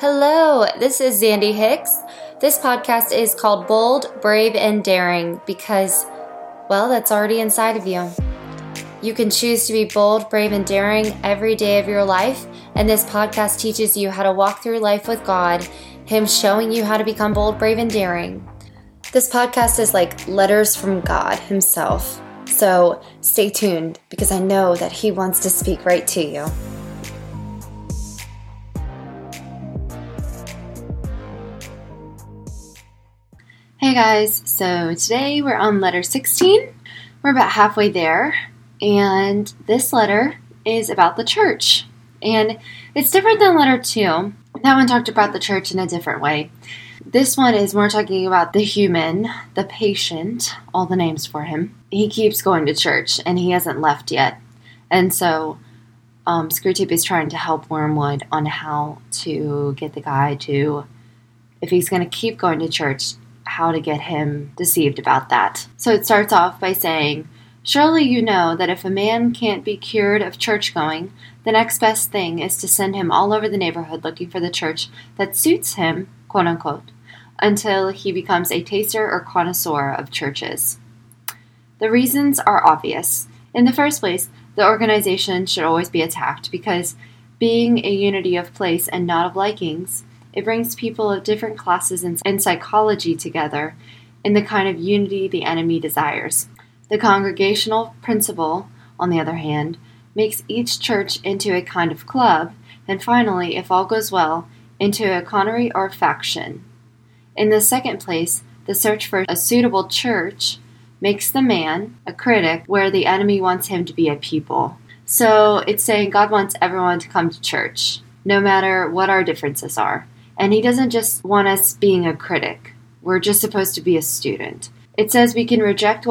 Hello, this is Zandi Hicks. This podcast is called Bold, Brave, and Daring because, well, that's already inside of you. You can choose to be bold, brave, and daring every day of your life, and this podcast teaches you how to walk through life with God, Him showing you how to become bold, brave, and daring. This podcast is like letters from God Himself, so stay tuned because I know that He wants to speak right to you. Hey guys, so today we're on letter 16. We're about halfway there, and this letter is about the church. And it's different than letter 2. That one talked about the church in a different way. This one is more talking about the human, the patient, all the names for him. He keeps going to church, and he hasn't left yet. And so Screwtape is trying to help Wormwood on how to get the guy to, if he's going to keep going to church, how to get him deceived about that. So it starts off by saying, "Surely you know that if a man can't be cured of church-going, the next best thing is to send him all over the neighborhood looking for the church that suits him, quote-unquote, until he becomes a taster or connoisseur of churches. The reasons are obvious. In the first place, the organization should always be attacked because, being a unity of place and not of likings, it brings people of different classes and psychology together in the kind of unity the enemy desires. The congregational principle, on the other hand, makes each church into a kind of club, and finally, if all goes well, into a coterie or faction. In the second place, the search for a suitable church makes the man a critic where the enemy wants him to be a people." So it's saying God wants everyone to come to church, no matter what our differences are. And He doesn't just want us being a critic. We're just supposed to be a student. It says we can reject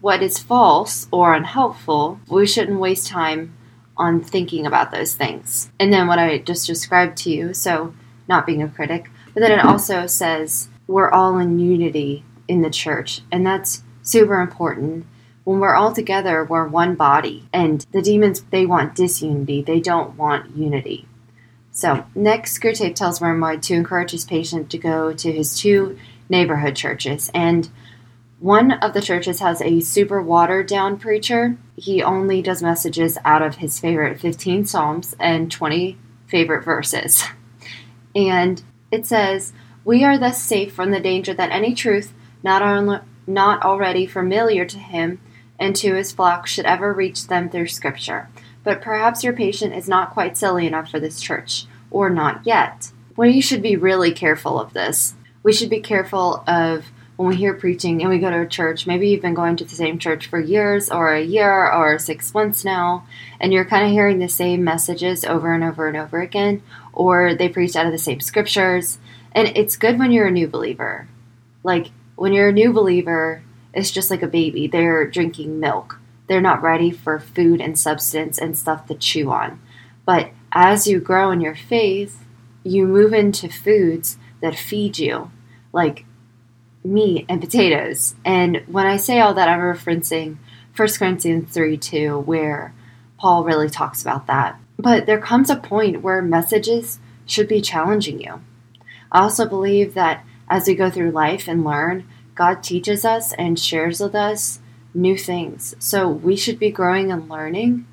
what is false or unhelpful. We shouldn't waste time on thinking about those things. And then what I just described to you, so not being a critic. But then it also says we're all in unity in the church. And that's super important. When we're all together, we're one body. And the demons, they want disunity. They don't want unity. So, next, Screwtape tells Wormwood to encourage his patient to go to his 2 neighborhood churches. And one of the churches has a super watered-down preacher. He only does messages out of his favorite 15 psalms and 20 favorite verses. And it says, "We are thus safe from the danger that any truth not already familiar to him and to his flock should ever reach them through Scripture. But perhaps your patient is not quite silly enough for this church, or not yet." We should be really careful of this. We should be careful of when we hear preaching and we go to a church, maybe you've been going to the same church for years or a year or 6 months now, and you're kind of hearing the same messages over and over and over again, or they preach out of the same scriptures. And it's good when you're a new believer. Like, when you're a new believer, it's just like a baby. They're drinking milk. They're not ready for food and substance and stuff to chew on. But as you grow in your faith, you move into foods that feed you, like meat and potatoes. And when I say all that, I'm referencing 1 Corinthians 3:2, where Paul really talks about that. But there comes a point where messages should be challenging you. I also believe that as we go through life and learn, God teaches us and shares with us new things. So we should be growing and learning,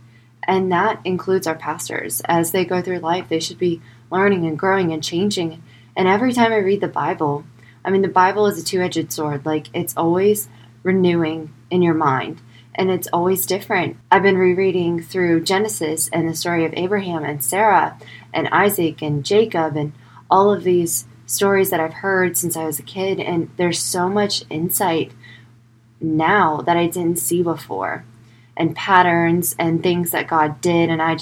and that includes our pastors. As they go through life, they should be learning and growing and changing. And every time I read the Bible, I mean, the Bible is a two-edged sword. Like, it's always renewing in your mind, and it's always different. I've been rereading through Genesis and the story of Abraham and Sarah and Isaac and Jacob and all of these stories that I've heard since I was a kid, and there's so much insight now that I didn't see before, and patterns and things that God did, and I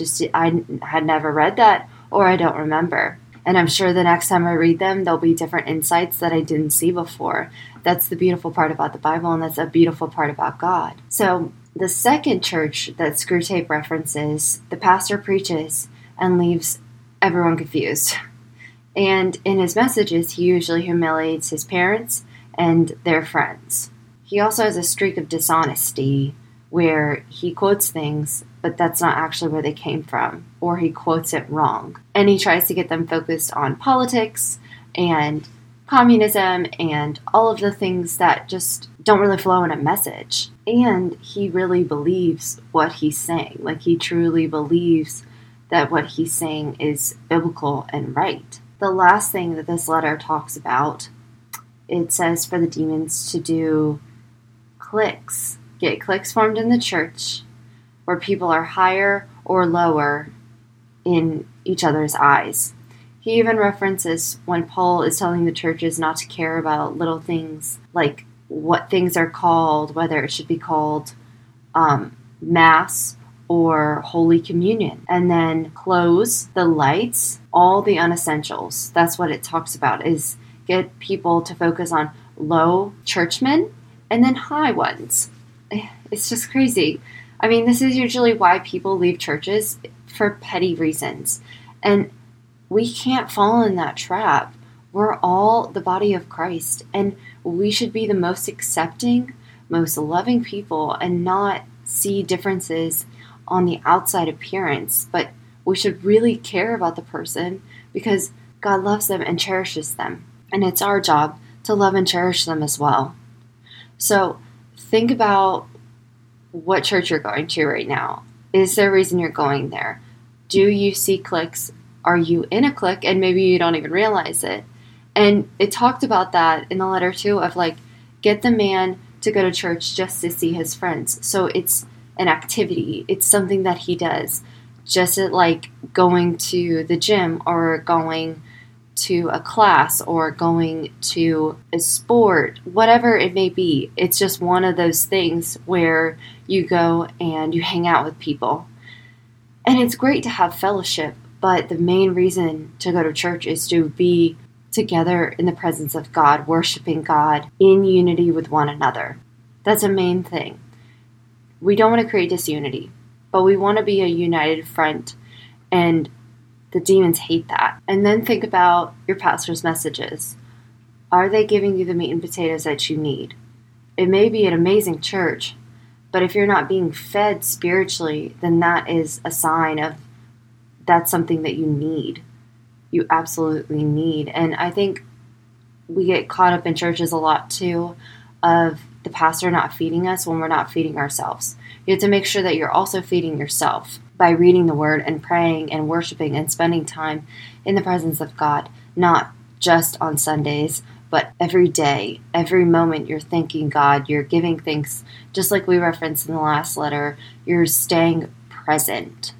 had never read that, or I don't remember. And I'm sure the next time I read them, there'll be different insights that I didn't see before. That's the beautiful part about the Bible, and that's a beautiful part about God. So the second church that Screwtape references, the pastor preaches and leaves everyone confused. And in his messages, he usually humiliates his parents and their friends. He also has a streak of dishonesty where he quotes things but that's not actually where they came from, or he quotes it wrong. And he tries to get them focused on politics and communism and all of the things that just don't really flow in a message. And he really believes what he's saying. Like, he truly believes that what he's saying is biblical and right. The last thing that this letter talks about, it says for the demons to do cliques, get cliques formed in the church where people are higher or lower in each other's eyes. He even references when Paul is telling the churches not to care about little things like what things are called, whether it should be called mass or Holy Communion. And then clothes, the lights, all the unessentials. That's what it talks about, is get people to focus on low churchmen and then high ones. It's just crazy. I mean, this is usually why people leave churches, for petty reasons. And we can't fall in that trap. We're all the body of Christ, and we should be the most accepting, most loving people and not see differences on the outside appearance. But we should really care about the person because God loves them and cherishes them. And it's our job to love and cherish them as well. So think about what church you're going to right now. Is there a reason you're going there? Do you see cliques? Are you in a clique? And maybe you don't even realize it. And it talked about that in the letter too, of like, get the man to go to church just to see his friends. So it's an activity. It's something that he does. Just like going to the gym or going to a class or going to a sport, whatever it may be. It's just one of those things where you go and you hang out with people. And it's great to have fellowship, but the main reason to go to church is to be together in the presence of God, worshiping God in unity with one another. That's a main thing. We don't want to create disunity, but we want to be a united front, and the demons hate that. And then think about your pastor's messages. Are they giving you the meat and potatoes that you need? It may be an amazing church, but if you're not being fed spiritually, then that is a sign of that's something that you need. You absolutely need. And I think we get caught up in churches a lot too of the pastor not feeding us when we're not feeding ourselves. You have to make sure that you're also feeding yourself by reading the word and praying and worshiping and spending time in the presence of God, not just on Sundays, but every day, every moment you're thanking God, you're giving thanks, just like we referenced in the last letter, you're staying present.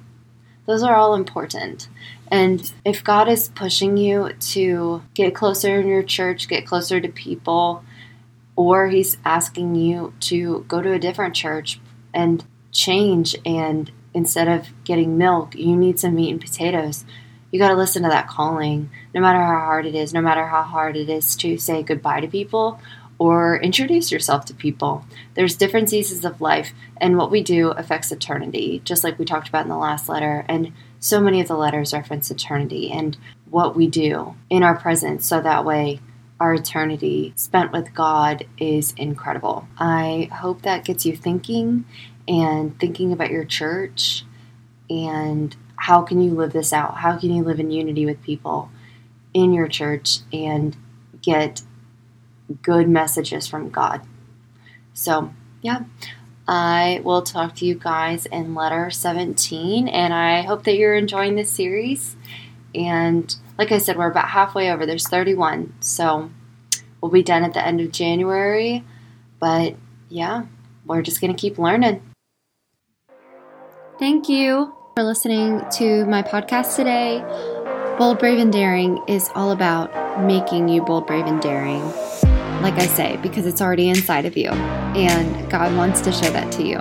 Those are all important. And if God is pushing you to get closer in your church, get closer to people, or he's asking you to go to a different church and change, and instead of getting milk, you need some meat and potatoes. You got to listen to that calling, no matter how hard it is, no matter how hard it is to say goodbye to people or introduce yourself to people. There's different seasons of life, and what we do affects eternity, just like we talked about in the last letter. And so many of the letters reference eternity and what we do in our present, so that way our eternity spent with God is incredible. I hope that gets you thinking and thinking about your church and how can you live this out? How can you live in unity with people in your church and get good messages from God? So, yeah, I will talk to you guys in letter 17, and I hope that you're enjoying this series. And like I said, we're about halfway over. There's 31, so we'll be done at the end of January. But, yeah, we're just going to keep learning. Thank you for listening to my podcast today. Bold, Brave, and Daring is all about making you bold, brave, and daring. Like I say, because it's already inside of you, and God wants to show that to you.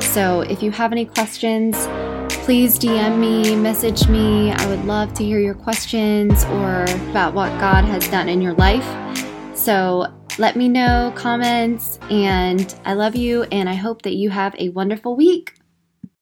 So if you have any questions, please DM me, message me. I would love to hear your questions or about what God has done in your life. So let me know, comments, and I love you, and I hope that you have a wonderful week.